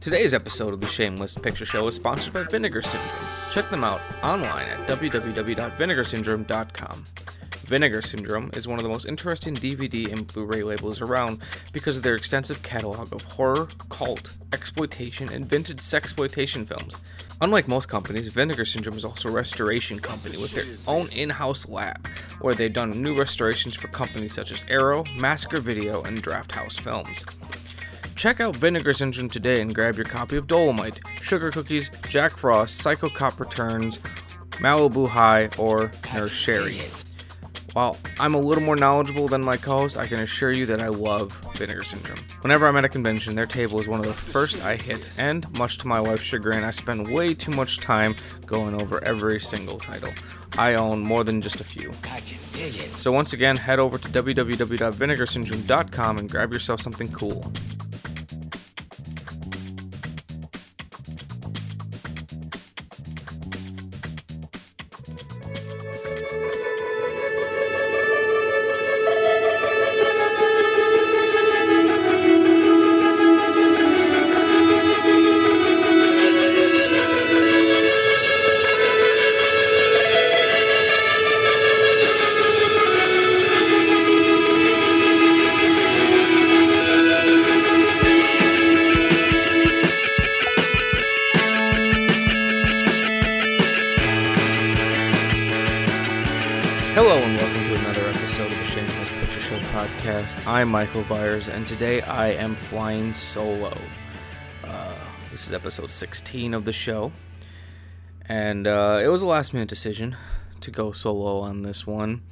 Today's episode of the Shameless Picture Show is sponsored by Vinegar Syndrome. Check them out online at www.vinegarsyndrome.com. Vinegar Syndrome is one of the most interesting DVD and Blu-ray labels around because of their extensive catalog of horror, cult, exploitation, and vintage sexploitation films. Unlike most companies, Vinegar Syndrome is also a restoration company with their own in-house lab, where they've done new restorations for companies such as Arrow, Massacre Video, and Draft House Films. Check out Vinegar Syndrome today and grab your copy of Dolomite, Sugar Cookies, Jack Frost, Psycho Cop Returns, Malibu High, or Nurse Sherry. While I'm a little more knowledgeable than my co-host, I can assure you that I love Vinegar Syndrome. Whenever I'm at a convention, their table is one of the first I hit, and much to my wife's chagrin, I spend way too much time going over every single title. I own more than just a few. So once again, head over to www.vinegarsyndrome.com and grab yourself something cool. I'm Michael Byers, and today I am flying solo. This is episode 16 of the show, and it was a last-minute decision to go solo on this one.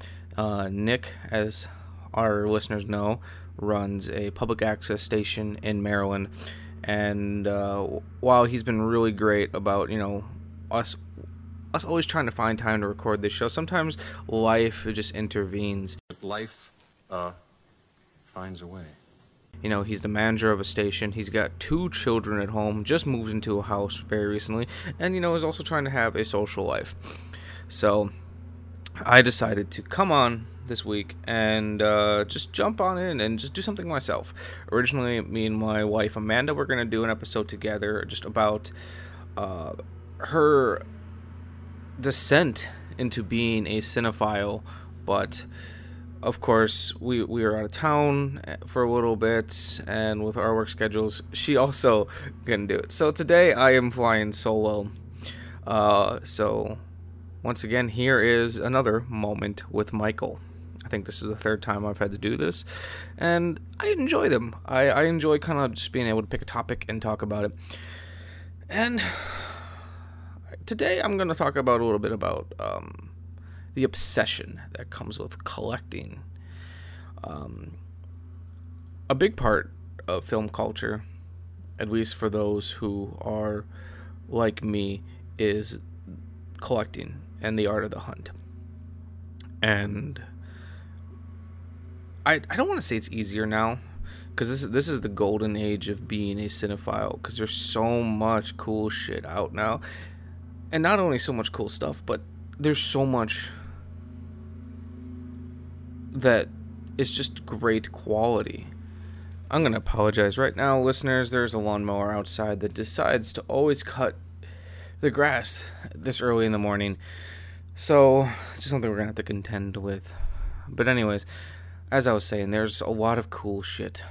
Nick, as our listeners know, runs a public access station in Maryland, and while he's been really great about, you know, us always trying to find time to record this show, sometimes life just intervenes. Life, finds a way. You know, he's the manager of a station. He's got two children at home, just moved into a house very recently, and, you know, is also trying to have a social life. So I decided to come on this week and just jump on in and just do something myself. Originally, me and my wife Amanda were going to do an episode together just about her descent into being a cinephile, but of course, we were out of town for a little bit, and with our work schedules, she also couldn't do it. So today, I am flying solo. So, once again, here is another moment with Michael. I think this is the third time I've had to do this, and I enjoy them. I enjoy kind of just being able to pick a topic and talk about it. And today, I'm going to talk about a little bit about the obsession that comes with collecting. A big part of film culture, at least for those who are like me, is collecting and the art of the hunt. And I don't want to say it's easier now, because this is the golden age of being a cinephile, because there's so much cool shit out now. And not only so much cool stuff, but there's so much that is just great quality. I'm going to apologize right now, listeners. There's a lawnmower outside that decides to always cut the grass this early in the morning. So, it's just something we're going to have to contend with. But anyways, as I was saying, there's a lot of cool shit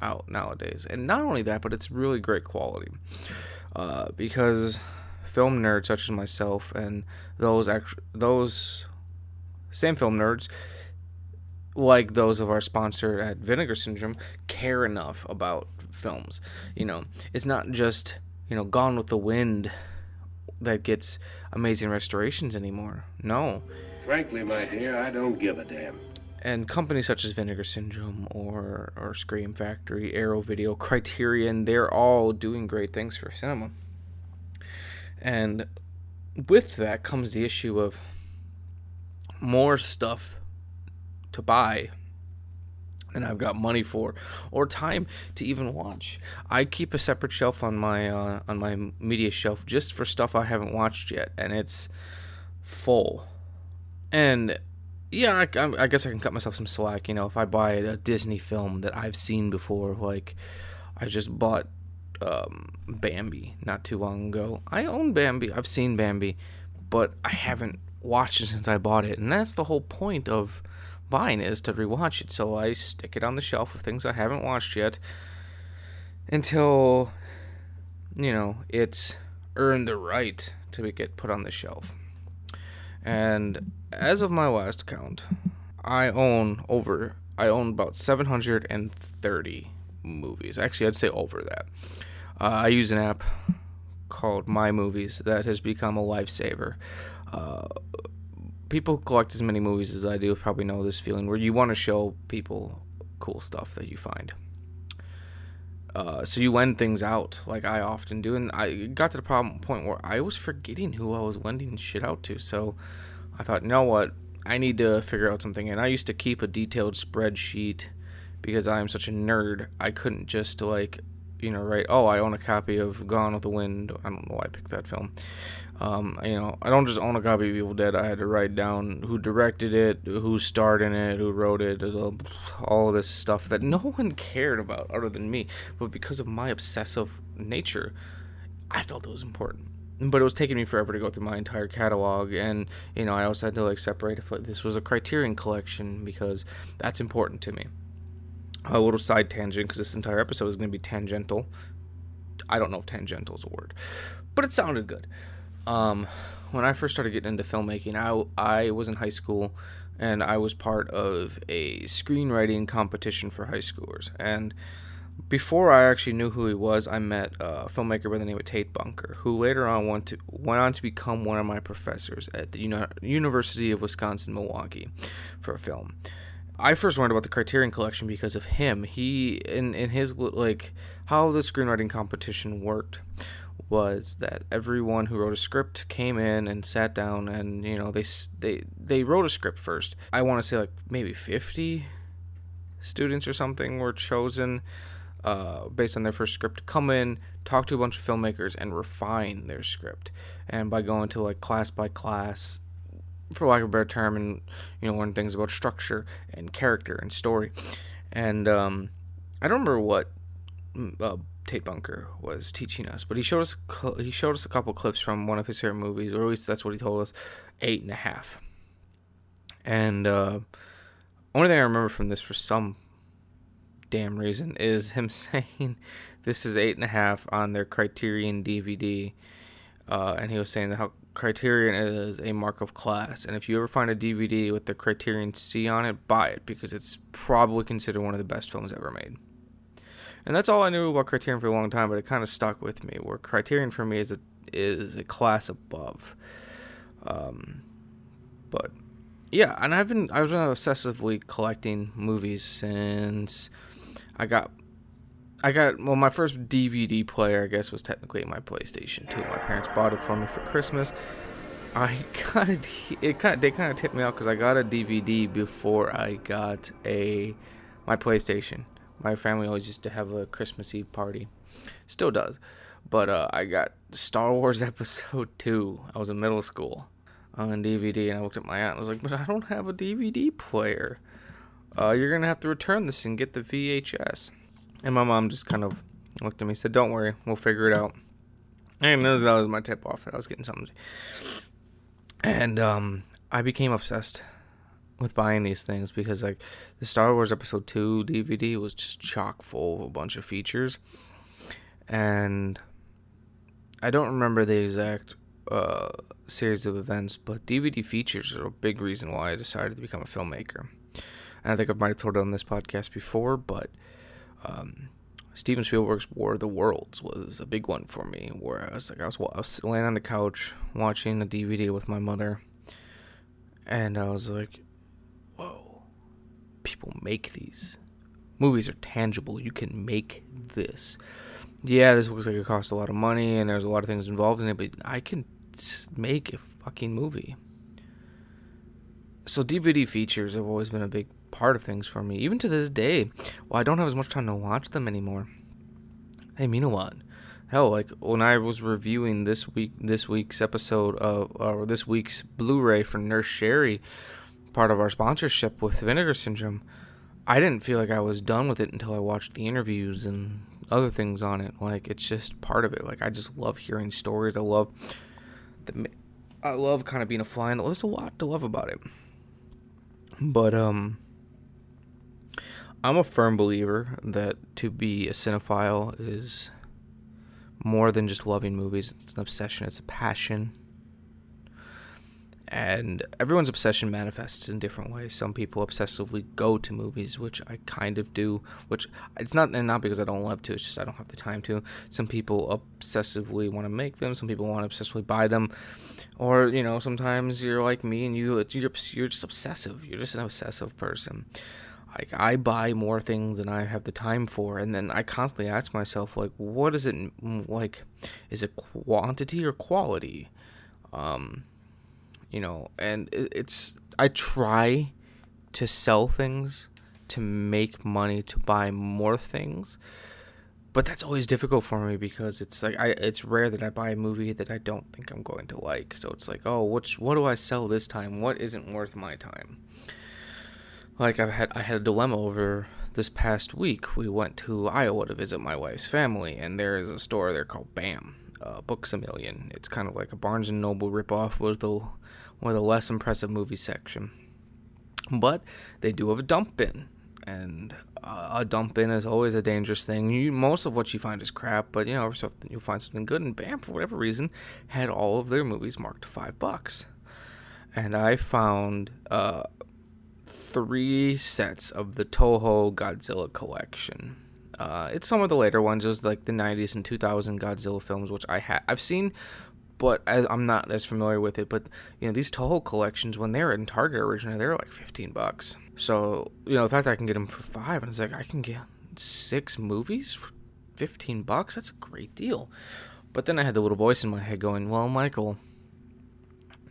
out nowadays. And not only that, but it's really great quality. Because film nerds such as myself and those same film nerds, like those of our sponsor at Vinegar Syndrome, care enough about films. You know, it's not just, you know, Gone with the Wind that gets amazing restorations anymore. No. Frankly, my dear, I don't give a damn. And companies such as Vinegar Syndrome or Scream Factory, Arrow Video, Criterion, they're all doing great things for cinema. And with that comes the issue of more stuff to buy than I've got money for or time to even watch. I keep a separate shelf on my media shelf just for stuff I haven't watched yet, and it's full. And yeah, I guess I can cut myself some slack. You know, if I buy a Disney film that I've seen before, like I just bought Bambi not too long ago. I own Bambi. I've seen Bambi, but I haven't watched it since I bought it. And that's the whole point of buying, is to rewatch it. So I stick it on the shelf of things I haven't watched yet until, you know, it's earned the right to get put on the shelf. And as of my last count, I own about 730 movies. Actually, I'd say over that. I use an app called My Movies that has become a lifesaver. People collect as many movies as I do probably know this feeling, where you want to show people cool stuff that you find. So you lend things out, like I often do, and I got to the point where I was forgetting who I was lending shit out to. So I thought, you know what, I need to figure out something. And I used to keep a detailed spreadsheet because I am such a nerd. I couldn't just, like, you know, write, oh, I own a copy of Gone with the Wind. I don't know why I picked that film. You know, I don't just own a copy of Evil Dead. I had to write down who directed it, who starred in it, who wrote it, all this stuff that no one cared about other than me. But because of my obsessive nature, I felt it was important. But it was taking me forever to go through my entire catalog. And, you know, I also had to, like, separate if, like, this was a Criterion Collection, because that's important to me. A little side tangent, because this entire episode is going to be tangential. I don't know if tangential is a word, but it sounded good. When I first started getting into filmmaking, I was in high school, and I was part of a screenwriting competition for high schoolers. And before I actually knew who he was, I met a filmmaker by the name of Tate Bunker, who later on went on to become one of my professors at the University of Wisconsin Milwaukee for film. I first learned about the Criterion Collection because of him. He, in his, like, how the screenwriting competition worked was that everyone who wrote a script came in and sat down, and, you know, they wrote a script first. I want to say, like, maybe 50 students or something were chosen based on their first script to come in, talk to a bunch of filmmakers, and refine their script. And by going to, like, class by class, for lack of a better term, and, you know, learn things about structure and character and story. And I don't remember what Tate Bunker was teaching us, but he showed us a couple clips from one of his favorite movies, or at least that's what he told us, 8 and a Half. And only thing I remember from this, for some damn reason, is him saying, "This is 8 and a Half on their Criterion DVD," and he was saying that how Criterion is a mark of class, and if you ever find a DVD with the Criterion C on it, buy it, because it's probably considered one of the best films ever made. And that's all I knew about Criterion for a long time, but it kind of stuck with me, where Criterion for me is a class above. But yeah, and I was obsessively collecting movies since I got my first DVD player, I guess, was technically my PlayStation 2. My parents bought it for me for Christmas. They kind of tipped me off, because I got a DVD before I got my PlayStation. My family always used to have a Christmas Eve party. Still does. But I got Star Wars Episode 2. I was in middle school on DVD, and I looked at my aunt and was like, but I don't have a DVD player. You're going to have to return this and get the VHS. And my mom just kind of looked at me and said, don't worry, we'll figure it out. And that was my tip off that I was getting something. And I became obsessed with buying these things, because, like, the Star Wars Episode 2 DVD was just chock full of a bunch of features. And I don't remember the exact series of events, but DVD features are a big reason why I decided to become a filmmaker. And I think I might have told it on this podcast before, but Steven Spielberg's War of the Worlds was a big one for me, where I was laying on the couch watching a DVD with my mother, and I was like, whoa, people make these. Movies are tangible. You can make this. Yeah, this looks like it costs a lot of money, and there's a lot of things involved in it, but I can make a fucking movie. So DVD features have always been a big part of things for me, even to this day. Well, I don't have as much time to watch them anymore. They mean a lot. Hell, like, when I was reviewing this week's episode of, or this week's Blu-ray for Nurse Sherry, part of our sponsorship with Vinegar Syndrome, I didn't feel like I was done with it until I watched the interviews and other things on it. Like, it's just part of it. Like, I just love hearing stories. I love kind of being a fly in the... There's a lot to love about it. But, I'm a firm believer that to be a cinephile is more than just loving movies. It's an obsession. It's a passion. And everyone's obsession manifests in different ways. Some people obsessively go to movies, which I kind of do, which it's not, and not because I don't love to, it's just I don't have the time to. Some people obsessively want to make them. Some people want to obsessively buy them. Or, you know, sometimes you're like me and you're just obsessive. You're just an obsessive person. Like, I buy more things than I have the time for, and then I constantly ask myself, like, what is it, like, is it quantity or quality? You know, and it's, I try to sell things, to make money, to buy more things, but that's always difficult for me because it's like, it's rare that I buy a movie that I don't think I'm going to like. So it's like, oh, what do I sell this time? What isn't worth my time? Like, I had a dilemma over this past week. We went to Iowa to visit my wife's family, and there is a store there called BAM, Books A Million. It's kind of like a Barnes and Noble ripoff with a less impressive movie section. But they do have a dump bin, and a dump bin is always a dangerous thing. Most of what you find is crap, but, you know, you'll find something good, and BAM, for whatever reason, had all of their movies marked $5. And I found... 3 sets of the Toho Godzilla collection. It's some of the later ones, just like the 90s and 2000 Godzilla films, which I've seen, but I'm not as familiar with it. But, you know, these Toho collections, when they were in Target originally, they were like $15. So, you know, the fact that I can get them for $5, and it's like, I can get 6 movies for $15? That's a great deal. But then I had the little voice in my head going, well, Michael,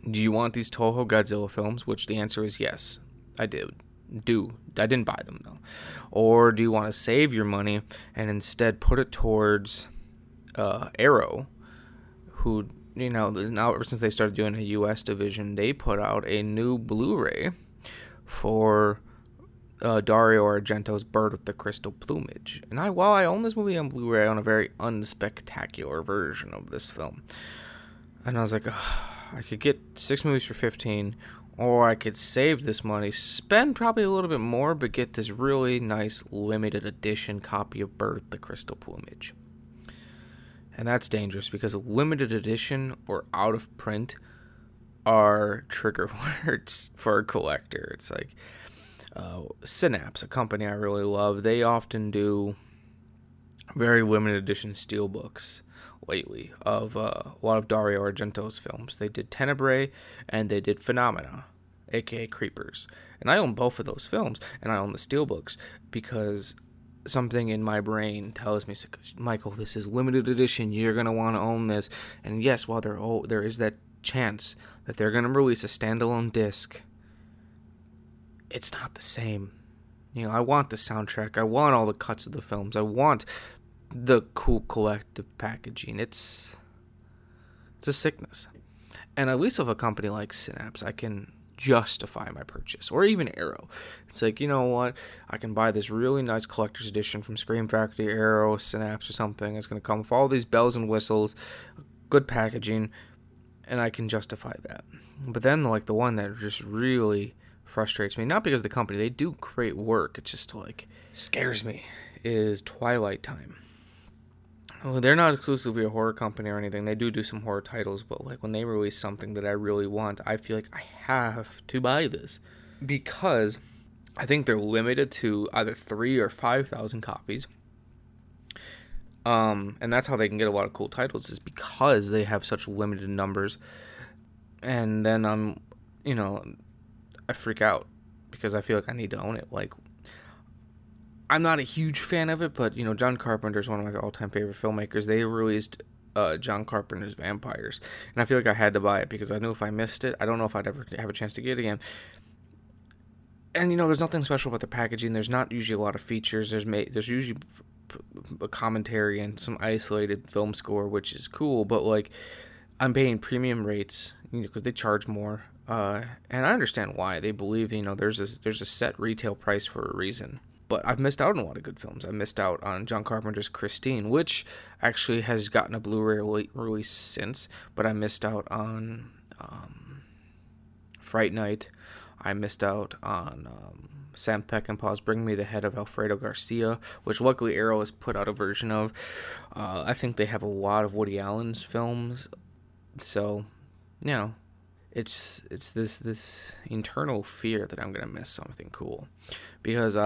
do you want these Toho Godzilla films? Which the answer is yes. I did. I didn't buy them, though. Or do you want to save your money and instead put it towards Arrow, who, you know, now ever since they started doing a U.S. division, they put out a new Blu-ray for Dario Argento's Bird with the Crystal Plumage. And while I own this movie on Blu-ray, I own a very unspectacular version of this film. And I was like, I could get 6 movies for $15, or I could save this money, spend probably a little bit more, but get this really nice limited edition copy of Bird with the Crystal Plumage. And that's dangerous because limited edition or out of print are trigger words for a collector. It's like Synapse, a company I really love, they often do very limited edition steelbooks lately of a lot of Dario Argento's films. They did Tenebrae and they did Phenomena, aka Creepers. And I own both of those films, and I own the steelbooks because something in my brain tells me, Michael, this is limited edition. You're going to want to own this. And yes, while they're old, there is that chance that they're going to release a standalone disc. It's not the same. You know, I want the soundtrack. I want all the cuts of the films. I want the cool collective packaging. It's a sickness. And at least with a company like Synapse, I can justify my purchase, or even Arrow. It's like, you know what, I can buy this really nice collector's edition from Scream Factory, Arrow, Synapse, or something. It's going to come with all these bells and whistles, good packaging, and I can justify that. But then, like, the one that just really frustrates me, not because of the company, they do great work, it just, like, scares me, is Twilight Time. Well, they're not exclusively a horror company or anything. They do some horror titles, but, like, when they release something that I really want, I feel like I have to buy this because I think they're limited to either 3,000 or 5,000 copies. And that's how they can get a lot of cool titles, is because they have such limited numbers. And then I'm, you know, I freak out because I feel like I need to own it. Like, I'm not a huge fan of it, but, you know, John Carpenter is one of my all-time favorite filmmakers. They released John Carpenter's Vampires, and I feel like I had to buy it because I knew if I missed it, I don't know if I'd ever have a chance to get it again. And, you know, there's nothing special about the packaging. There's not usually a lot of features. There's usually a commentary and some isolated film score, which is cool, but, like, I'm paying premium rates, you know, because they charge more, and I understand why. They believe, you know, there's a set retail price for a reason. but I've missed out on a lot of good films. I missed out on John Carpenter's Christine, which actually has gotten a Blu-ray release since, but I missed out on Fright Night. I missed out on Sam Peckinpah's Bring Me the Head of Alfredo Garcia, which luckily Arrow has put out a version of. I think they have a lot of Woody Allen's films, so, you know, it's this internal fear that I'm gonna miss something cool, because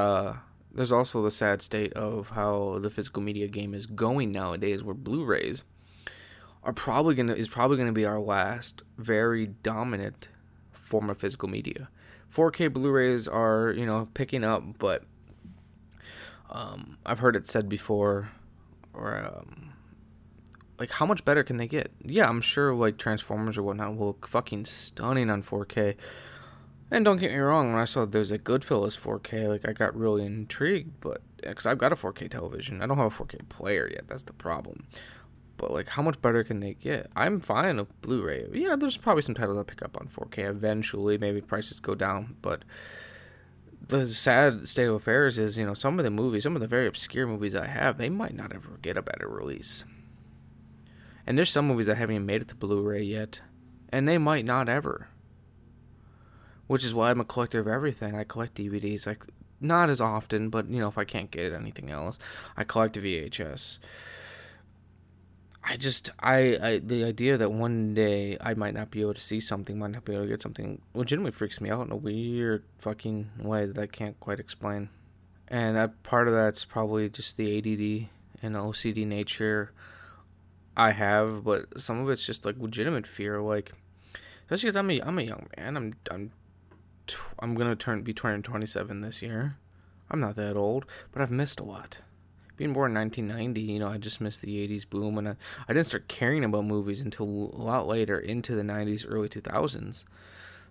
there's also the sad state of how the physical media game is going nowadays, where Blu-rays are probably gonna be our last very dominant form of physical media. 4K Blu-rays are, you know, picking up, but I've heard it said before, or like, how much better can they get? Yeah, I'm sure, like, Transformers or whatnot will look fucking stunning on 4K. And don't get me wrong, when I saw there's a Goodfellas 4K, like, I got really intrigued, but, because I've got a 4K television. I don't have a 4K player yet, that's the problem. But, like, how much better can they get? I'm fine with Blu-ray. Yeah, there's probably some titles I'll pick up on 4K eventually. Maybe prices go down, but the sad state of affairs is, you know, some of the movies, some of the very obscure movies I have, they might not ever get a better release. And there's some movies that haven't even made it to Blu-ray yet, and they might not ever. Which is why I'm a collector of everything. I collect DVDs, like, not as often, but, you know, if I can't get anything else, I collect VHS. I the idea that one day I might not be able to see something, might not be able to get something, legitimately freaks me out in a weird fucking way that I can't quite explain. And that, part of that's probably just the ADD and the OCD nature I have, but some of it's just, like, legitimate fear, like, especially because I'm a young man. I'm gonna be turning 27 this year. I'm not that old, but I've missed a lot. Being born in 1990, you know, I just missed the 80s boom, and I didn't start caring about movies until a lot later, into the 90s, early 2000s.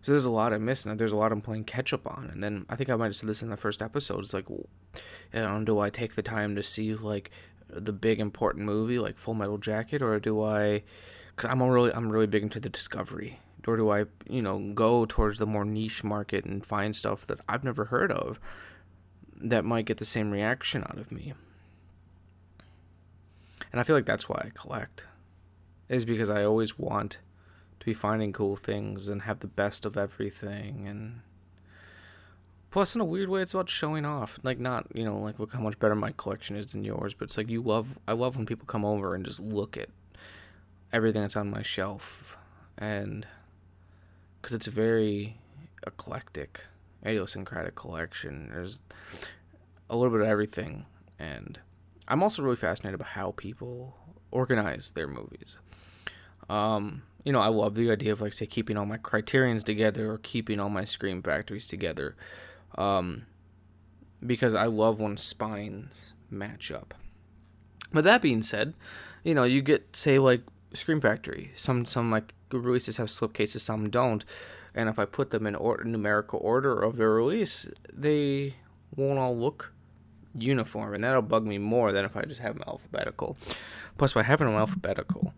So there's a lot I missed, and there's a lot I'm playing catch-up on. And then I think I might have said this in the first episode. It's like, you know, do I take the time to see, like, the big important movie like Full Metal Jacket, or do I, because I'm really big into the discovery, or do I, you know, go towards the more niche market and find stuff that I've never heard of that might get the same reaction out of me? And I feel like that's why I collect, is because I always want to be finding cool things and have the best of everything. And plus, in a weird way, it's about showing off. Like, not, you know, like, look how much better my collection is than yours, but it's like, I love when people come over and just look at everything that's on my shelf. And, because it's a very eclectic, idiosyncratic collection. There's a little bit of everything. And I'm also really fascinated by how people organize their movies. You know, I love the idea of, like, say, keeping all my Criterions together, or keeping all my Scream Factories together. Because I love when spines match up. But that being said, you know, you get, say, like, Scream Factory. Some like, releases have slipcases, some don't. And if I put them in numerical order of their release, they won't all look uniform. And that'll bug me more than if I just have them alphabetical. Plus, by having them alphabetical,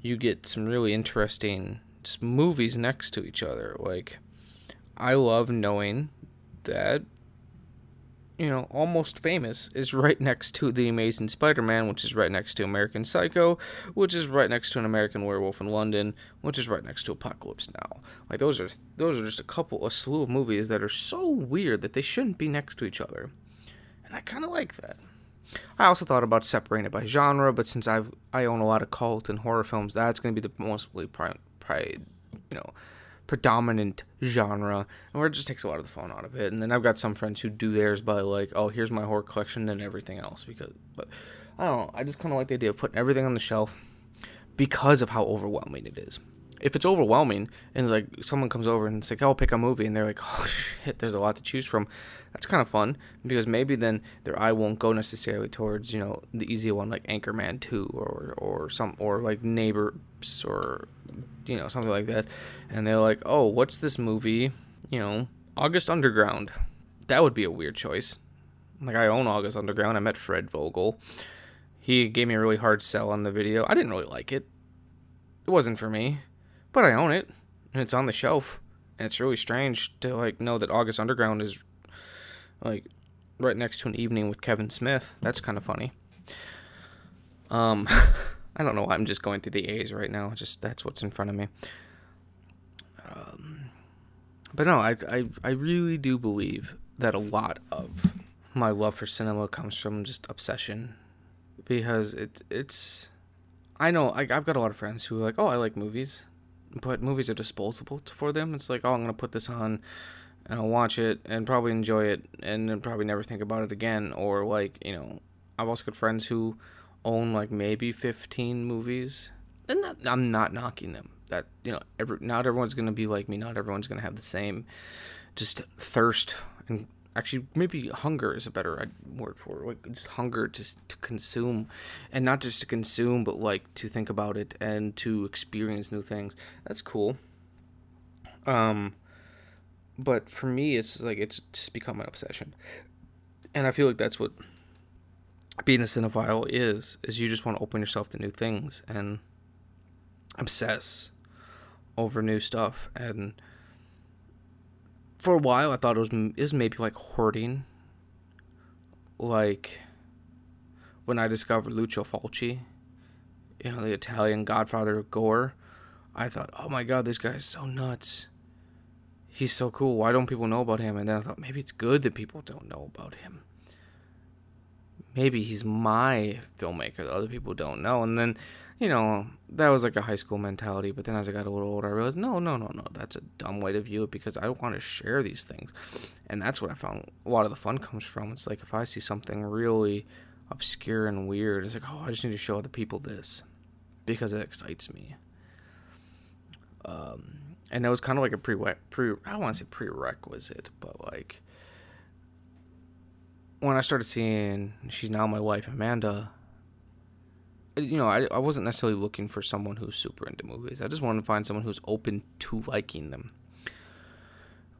you get some really interesting movies next to each other. Like, I love knowing that, you know, Almost Famous is right next to The Amazing Spider-Man, which is right next to American Psycho, which is right next to An American Werewolf in London, which is right next to Apocalypse Now. Like, those are just a slew of movies that are so weird that they shouldn't be next to each other. And I kind of like that. I also thought about separating it by genre, but since I own a lot of cult and horror films, that's going to be the mostly predominant genre, and where it just takes a lot of the fun out of it. And then I've got some friends who do theirs by, like, oh, here's my horror collection, then everything else. But I don't know. I just kind of like the idea of putting everything on the shelf because of how overwhelming it is. If it's overwhelming and, like, someone comes over and it's like, I'll pick a movie, and they're like, oh shit, there's a lot to choose from, that's kind of fun, because maybe then their eye won't go necessarily towards, you know, the easy one like Anchorman 2 or like Neighbors, or, you know, something like that, and they're like, oh, what's this movie, you know, August Underground? That would be a weird choice. Like, I own August Underground. I met Fred Vogel. He gave me a really hard sell on the video. I didn't really like it. It wasn't for me. But I own it, and it's on the shelf, and it's really strange to, like, know that August Underground is, like, right next to An Evening with Kevin Smith. That's kind of funny. I don't know why I'm just going through the A's right now. Just that's what's in front of me. But no, I really do believe that a lot of my love for cinema comes from just obsession, because it's I know I've got a lot of friends who are like, oh, I like movies, but movies are disposable for them. It's like, oh, I'm gonna put this on and I'll watch it and probably enjoy it and then probably never think about it again. Or like, you know, I've also got friends who own like maybe 15 movies, and I'm not knocking them. That, you know, not everyone's gonna be like me. Not everyone's gonna have the same just thirst, and actually maybe hunger is a better word for it. Like just hunger just to consume, and not just to consume, but like to think about it and to experience new things. That's cool. But for me, it's like, it's just become an obsession. And I feel like that's what being a cinephile is you just want to open yourself to new things and obsess over new stuff. And for a while, I thought it was maybe like hoarding. Like when I discovered Lucio Fulci, you know, the Italian godfather of gore, I thought, oh my God, this guy is so nuts. He's so cool. Why don't people know about him? And then I thought, maybe it's good that people don't know about him. Maybe he's my filmmaker that other people don't know. And then, you know, that was like a high school mentality. But then as I got a little older, I realized, no. That's a dumb way to view it, because I want to share these things. And that's what I found a lot of the fun comes from. It's like, if I see something really obscure and weird, it's like, oh, I just need to show other people this because it excites me. And that was kind of like a I don't want to say prerequisite, but like, when I started seeing She's Now My Wife, Amanda, you know, I wasn't necessarily looking for someone who's super into movies. I just wanted to find someone who's open to liking them.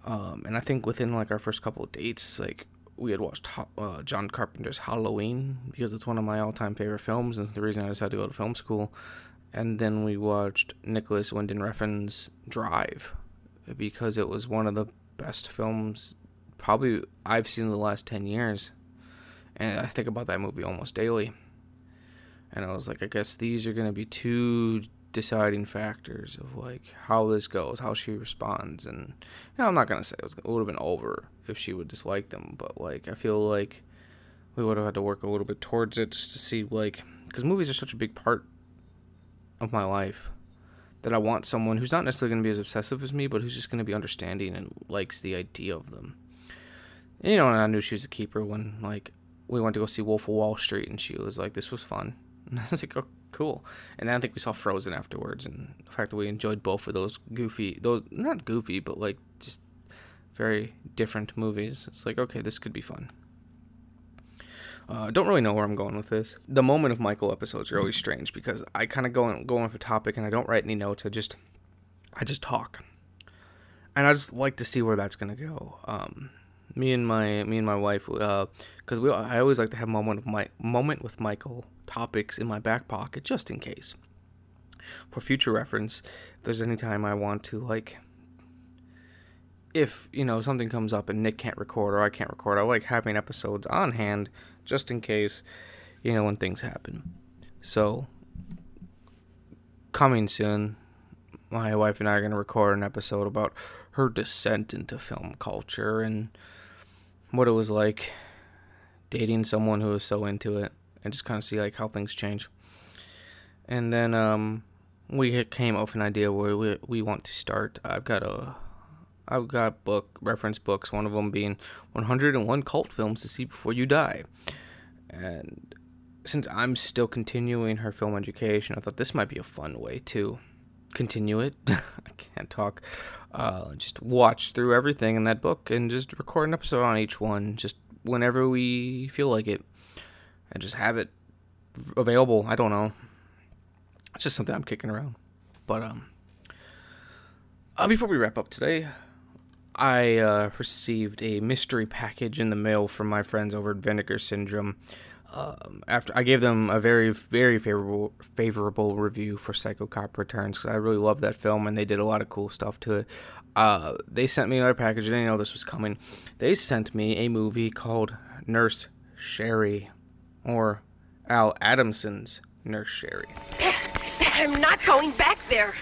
And I think within like our first couple of dates, like we had watched John Carpenter's Halloween, because it's one of my all-time favorite films, and it's the reason I decided to go to film school. And then we watched Nicholas Winding Refn's Drive, because it was one of the best films probably I've seen in the last 10 years. And I think about that movie almost daily. And I was like, I guess these are going to be two deciding factors of like how this goes, how she responds. And you know, I'm not going to say it would have been over if she would dislike them, but like I feel like we would have had to work a little bit towards it, just to see, like, because movies are such a big part of my life, that I want someone who's not necessarily going to be as obsessive as me, but who's just going to be understanding and likes the idea of them. And, you know, and I knew she was a keeper when, like, we went to go see Wolf of Wall Street, and she was like, this was fun. And I was like, oh, cool. And then I think we saw Frozen afterwards, and the fact that we enjoyed both of those not goofy, but, like, just very different movies. It's like, okay, this could be fun. I don't really know where I'm going with this. The Moment of Michael episodes are always strange, because I kind of go off a topic, and I don't write any notes. I just talk, and I just like to see where that's gonna go. Me and my wife, because I always like to have Moment with Michael topics in my back pocket, just in case, for future reference. If there's any time I want to, like, if, you know, something comes up and Nick can't record or I can't record, I like having episodes on hand just in case, you know, when things happen. So, coming soon, my wife and I are going to record an episode about her descent into film culture and what it was like dating someone who was so into it, and just kind of see, like, how things change. And then we came up with an idea where we want to start. I've got reference books, one of them being 101 Cult Films to See Before You Die. And since I'm still continuing her film education, I thought this might be a fun way to continue it. I can't talk. Just watch through everything in that book and just record an episode on each one, just whenever we feel like it, and just have it available. I don't know. It's just something I'm kicking around. But before we wrap up today, I received a mystery package in the mail from my friends over at Vinegar Syndrome. After I gave them a very, very favorable review for Psycho Cop Returns, because I really loved that film and they did a lot of cool stuff to it. They sent me another package. I didn't know this was coming. They sent me a movie called Nurse Sherry, or Al Adamson's Nurse Sherry. Beth, I'm not going back there.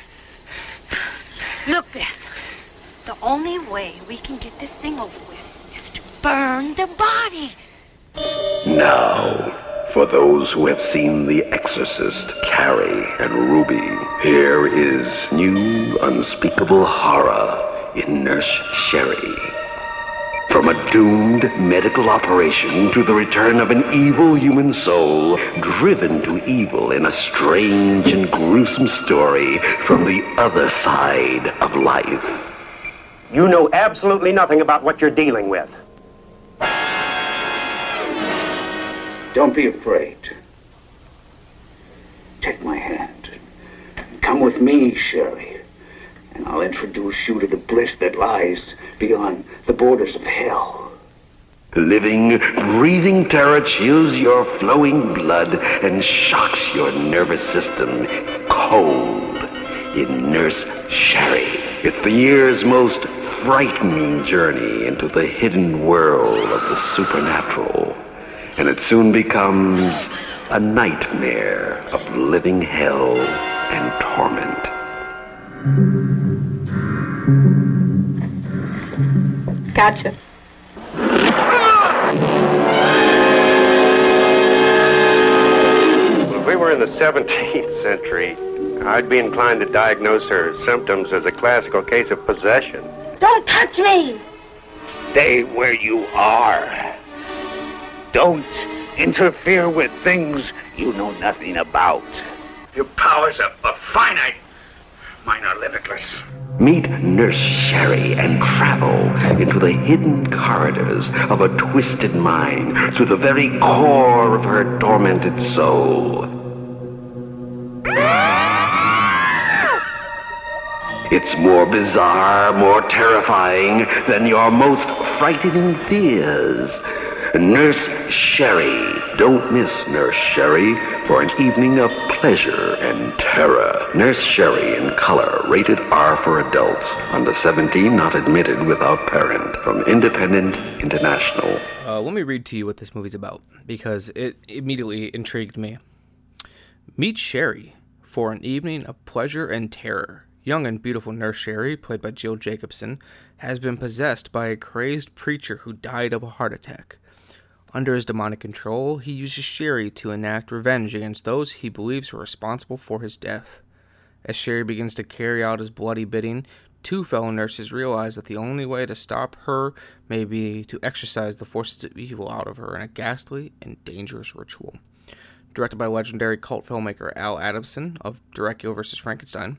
Look, Beth, the only way we can get this thing over with is to burn the body. Now, for those who have seen The Exorcist, Carrie, and Ruby, here is new unspeakable horror in Nurse Sherry. From a doomed medical operation to the return of an evil human soul driven to evil in a strange and gruesome story from the other side of life. You know absolutely nothing about what you're dealing with. Don't be afraid. Take my hand. Come with me, Sherry, and I'll introduce you to the bliss that lies beyond the borders of hell. Living, breathing terror chills your flowing blood and shocks your nervous system cold in Nurse Sherry. It's the year's most frightening journey into the hidden world of the supernatural. And it soon becomes a nightmare of living hell and torment. Gotcha. If we were in the 17th century, I'd be inclined to diagnose her symptoms as a classical case of possession. Don't touch me! Stay where you are. Don't interfere with things you know nothing about. Your powers are finite. Mine are limitless. Meet Nurse Sherry and travel into the hidden corridors of a twisted mind to the very core of her tormented soul. It's more bizarre, more terrifying than your most frightening fears. Nurse Sherry. Don't miss Nurse Sherry for an evening of pleasure and terror. Nurse Sherry in color, rated R for adults, under 17, not admitted without parent, from Independent International. Let me read to you what this movie's about, because it immediately intrigued me. Meet Sherry for an evening of pleasure and terror. Young and beautiful Nurse Sherry, played by Jill Jacobson, has been possessed by a crazed preacher who died of a heart attack. Under his demonic control, he uses Sherry to enact revenge against those he believes were responsible for his death. As Sherry begins to carry out his bloody bidding, two fellow nurses realize that the only way to stop her may be to exorcise the forces of evil out of her in a ghastly and dangerous ritual. Directed by legendary cult filmmaker Al Adamson of Dracula vs. Frankenstein,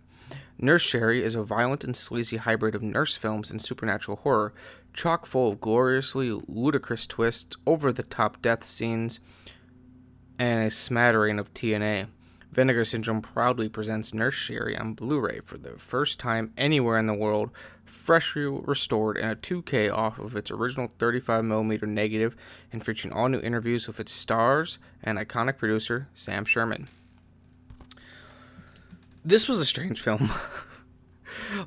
Nurse Sherry is a violent and sleazy hybrid of nurse films and supernatural horror, chock full of gloriously ludicrous twists, over-the-top death scenes, and a smattering of TNA. Vinegar Syndrome proudly presents Nurse Sherry on Blu-ray for the first time anywhere in the world, freshly restored in a 2K off of its original 35mm negative, and featuring all new interviews with its stars and iconic producer Sam Sherman. This was a strange film.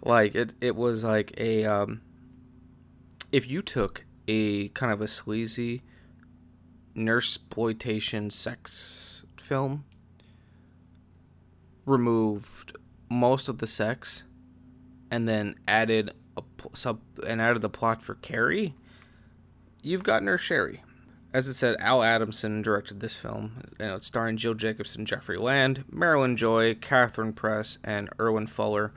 Like, it was like a, if you took a kind of a sleazy nurse-ploitation sex film, removed most of the sex, and then added a added the plot for Carrie, you've got Nurse Sherry. As it said, Al Adamson directed this film. It's starring Jill Jacobson, Jeffrey Land, Marilyn Joy, Catherine Press, and Erwin Fuller.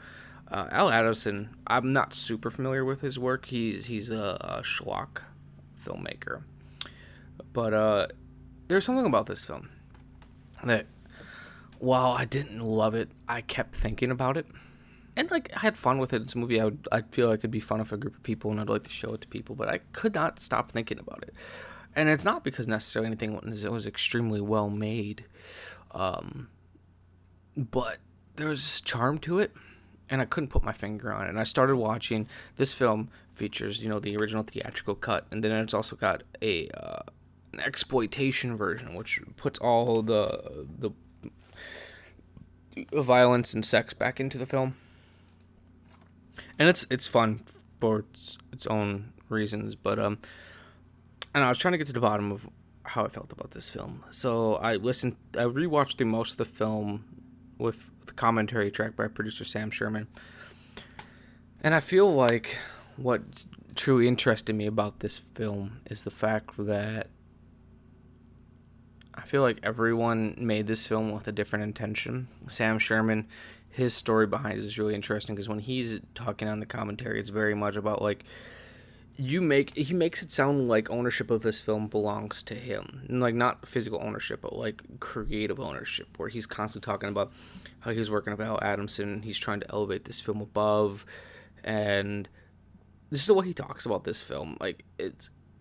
Al Adamson, I'm not super familiar with his work. He's a schlock filmmaker. But there's something about this film that, while I didn't love it, I kept thinking about it. And, like, I had fun with it. It's a movie I feel like it'd be fun with a group of people, and I'd like to show it to people. But I could not stop thinking about it. And it's not because necessarily anything was extremely well made, but there was charm to it, and I couldn't put my finger on it. And I started watching. This film features, the original theatrical cut, and then it's also got a exploitation version, which puts all the violence and sex back into the film. And it's fun for its own reasons, but and I was trying to get to the bottom of how I felt about this film. So I rewatched through most of the film with the commentary track by producer Sam Sherman. And I feel like what truly interested me about this film is the fact that I feel like everyone made this film with a different intention. Sam Sherman, his story behind it is really interesting because when he's talking on the commentary, it's very much about like he makes it sound like ownership of this film belongs to him. And like not physical ownership, but like creative ownership, where he's constantly talking about how he was working with Al Adamson, he's trying to elevate this film above, and this is the way he talks about this film. Like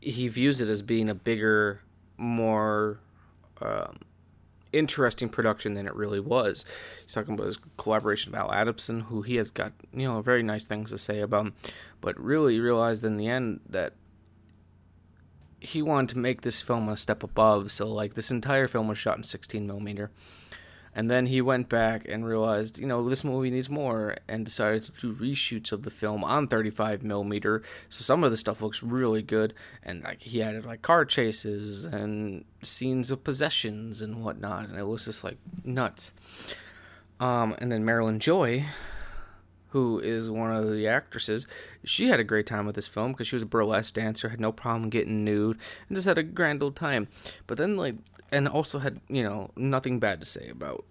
he views it as being a bigger, more interesting production than it really was. He's talking about his collaboration with Al Adamson, who he has got, you know, very nice things to say about, but really realized in the end that he wanted to make this film a step above. So like this entire film was shot in 16mm. And then he went back and realized, you know, this movie needs more, and decided to do reshoots of the film on 35mm. So some of the stuff looks really good, and like he added like car chases and scenes of possessions and whatnot, and it was just like nuts. And then Marilyn Joy, who is one of the actresses, she had a great time with this film because she was a burlesque dancer, had no problem getting nude, and just had a grand old time. But then, like, and also had, you know, nothing bad to say about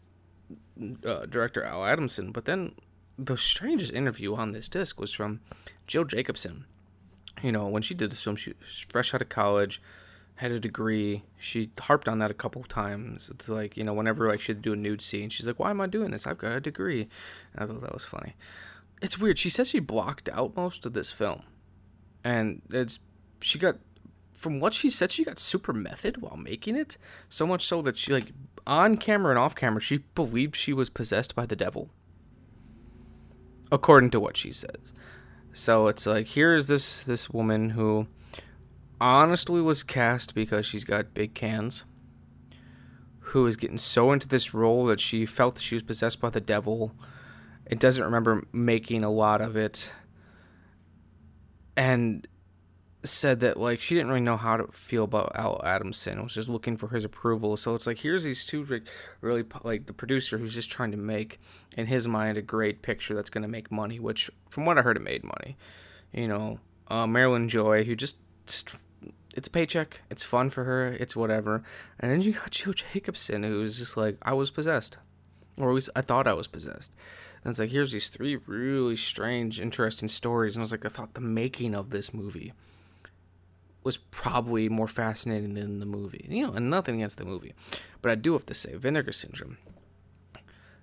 director Al Adamson. But then the strangest interview on this disc was from Jill Jacobson. You know, when she did this film, she was fresh out of college, had a degree. She harped on that a couple times. It's like, you know, whenever like she'd do a nude scene, she's like, why am I doing this? I've got a degree. And I thought that was funny. It's weird. She said she blocked out most of this film. And she got, from what she said, she got super method while making it. So much so that she, like, on camera and off camera, she believed she was possessed by the devil, according to what she says. So it's like, here's this woman who honestly was cast because she's got big cans, who is getting so into this role that she felt that she was possessed by the devil. It doesn't remember making a lot of it, and said that like she didn't really know how to feel about Al Adamson, was just looking for his approval. So it's like, here's these two really like the producer who's just trying to make, in his mind, a great picture that's going to make money, which from what I heard, it made money. You know, Marilyn Joy, who just, it's a paycheck, it's fun for her, it's whatever. And then you got Joe Jacobson, who's just like, I was possessed, or at least I thought I was possessed. And it's like, here's these three really strange, interesting stories. And I was like, I thought the making of this movie was probably more fascinating than the movie, you know, and nothing against the movie, but I do have to say, Vinegar Syndrome,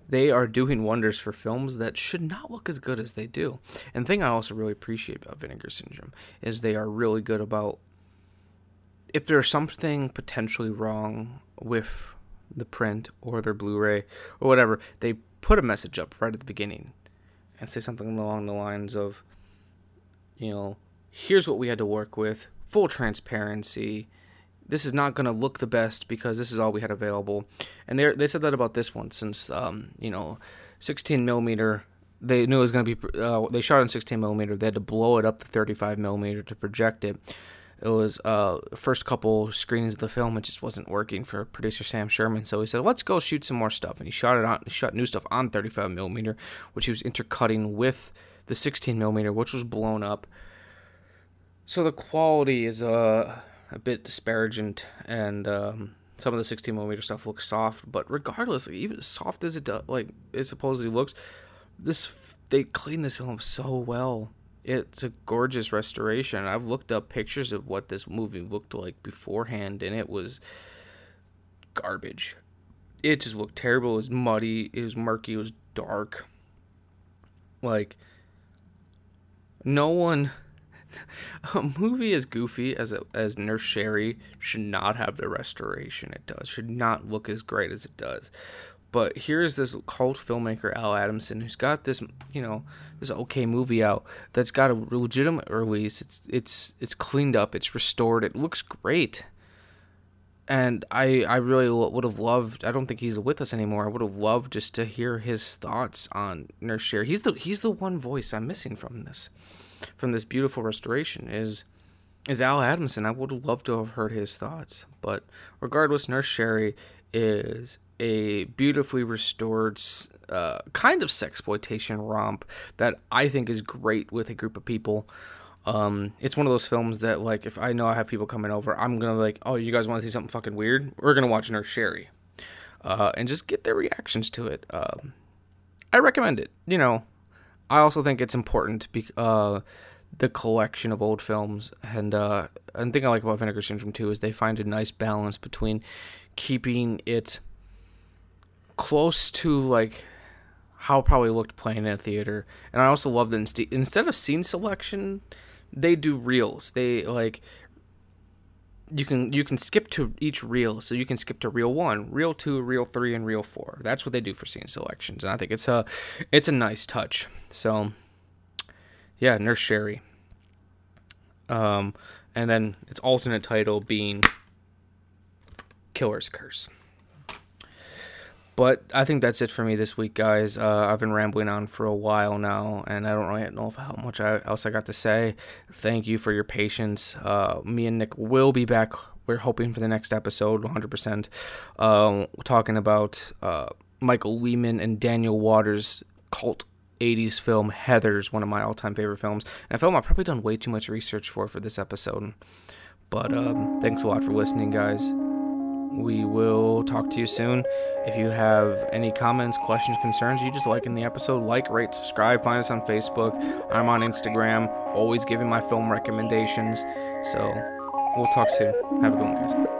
they are doing wonders for films that should not look as good as they do. And the thing I also really appreciate about Vinegar Syndrome is they are really good about, if there's something potentially wrong with the print or their Blu-ray or whatever, they put a message up right at the beginning and say something along the lines of, you know, here's what we had to work with, full transparency, this is not going to look the best because this is all we had available. And they said that about this one, since, you know, 16mm, they knew it was going to be, they shot in 16mm, they had to blow it up to 35mm to project it. It was first couple screenings of the film, it just wasn't working for producer Sam Sherman, so he said, let's go shoot some more stuff, and he shot new stuff on 35mm, which he was intercutting with the 16mm, which was blown up. So the quality is a bit disparaging, and some of the 16mm stuff looks soft, but regardless, like, even as soft as it supposedly looks, they cleaned this film so well. It's a gorgeous restoration. I've looked up pictures of what this movie looked like beforehand, and it was garbage. It just looked terrible. It was muddy, it was murky, it was dark. Like, no one... A movie as goofy as Nurse Sherry should not have the restoration it does, should not look as great as it does. But here's this cult filmmaker, Al Adamson, who's got this, you know, this okay movie out that's got a legitimate release. It's cleaned up, it's restored, it looks great. And I really would have loved, I don't think he's with us anymore, I would have loved just to hear his thoughts on Nurse Sherry. He's the one voice I'm missing from this beautiful restoration is Al Adamson. I would have loved to have heard his thoughts. But regardless, Nurse Sherry is a beautifully restored kind of sexploitation romp that I think is great with a group of people. It's one of those films that, like, if I know I have people coming over, I'm going to, like, oh, you guys want to see something fucking weird? We're going to watch Nurse Sherry. And just get their reactions to it. I recommend it. You know, I also think it's important, the collection of old films. And the thing I like about Vinegar Syndrome, too, is they find a nice balance between keeping it close to, like, how it probably looked playing in a theater. And I also love that instead of scene selection, they do reels. They, like, you can skip to each reel, so you can skip to reel 1, reel 2, reel 3, and reel 4. That's what they do for scene selections, and I think it's a nice touch. So, yeah, Nurse Sherry. And then its alternate title being Killer's Curse. But I think that's it for me this week, guys. I've been rambling on for a while now, and I don't really know how much else I got to say. Thank you for your patience. Me and Nick will be back. We're hoping for the next episode, 100%. Talking about Michael Lehman and Daniel Waters' cult 80s film, Heathers, one of my all-time favorite films. And a film I've probably done way too much research for this episode. But thanks a lot for listening, guys. We will talk to you soon. If you have any comments, questions, concerns, you just like in the episode, like, rate, subscribe, find us on Facebook. I'm on Instagram, always giving my film recommendations. So we'll talk soon. Have a good one, guys.